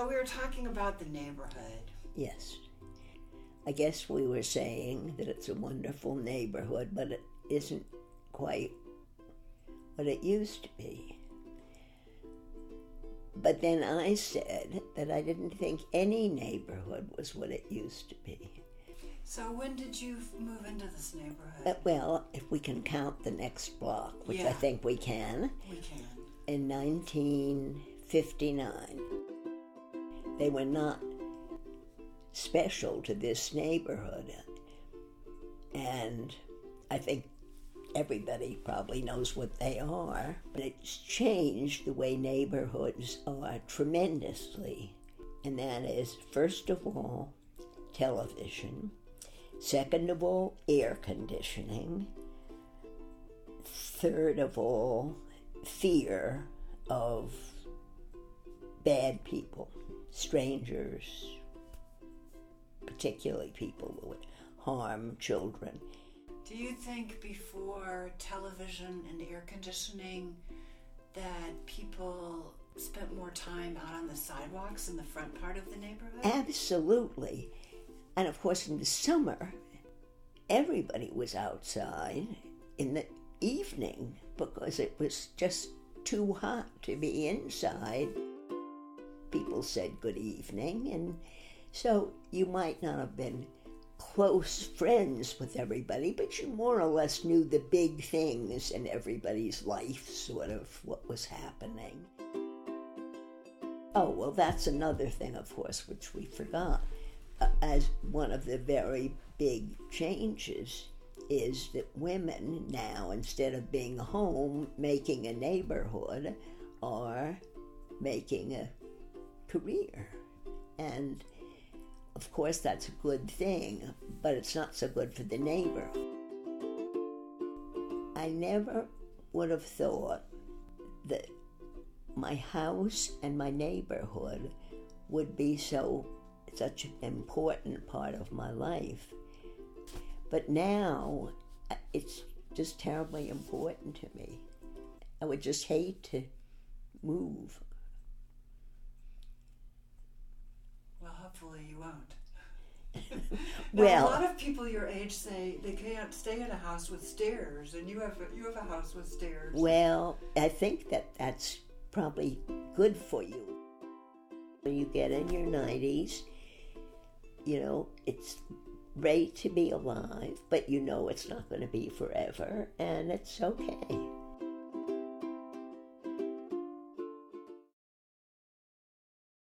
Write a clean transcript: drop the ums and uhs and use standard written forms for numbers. So we were talking about the neighborhood. Yes. I guess we were saying that it's a wonderful neighborhood, but it isn't quite what it used to be. But then I said that I didn't think any neighborhood was what it used to be. So when did you move into this neighborhood? Well, if we can count the next block, which I think we can. We can. In 1959. They were not special to this neighborhood. And I think everybody probably knows what they are. But it's changed the way neighborhoods are tremendously. And that is, first of all, television. Second of all, air conditioning. Third of all, fear of bad people, strangers, particularly people who would harm children. Do you think before television and air conditioning that people spent more time out on the sidewalks in the front part of the neighborhood? Absolutely. And of course, in the summer, everybody was outside in the evening because it was just too hot to be inside. People said good evening, and so you might not have been close friends with everybody, but you more or less knew the big things in everybody's life, sort of what was happening. Oh, well, that's another thing, of course, which we forgot. As one of the very big changes is that women now, instead of being home making a neighborhood, are making a career. And of course that's a good thing, but it's not so good for the neighbor. I never would have thought that my house and my neighborhood would be such an important part of my life. But now, it's just terribly important to me. I would just hate to move. Well, hopefully you won't. Well, a lot of people your age say they can't stay in a house with stairs, and you have a house with stairs. Well, I think that's probably good for you. When you get in your 90s, you know, it's great to be alive, but you know it's not going to be forever, and it's okay.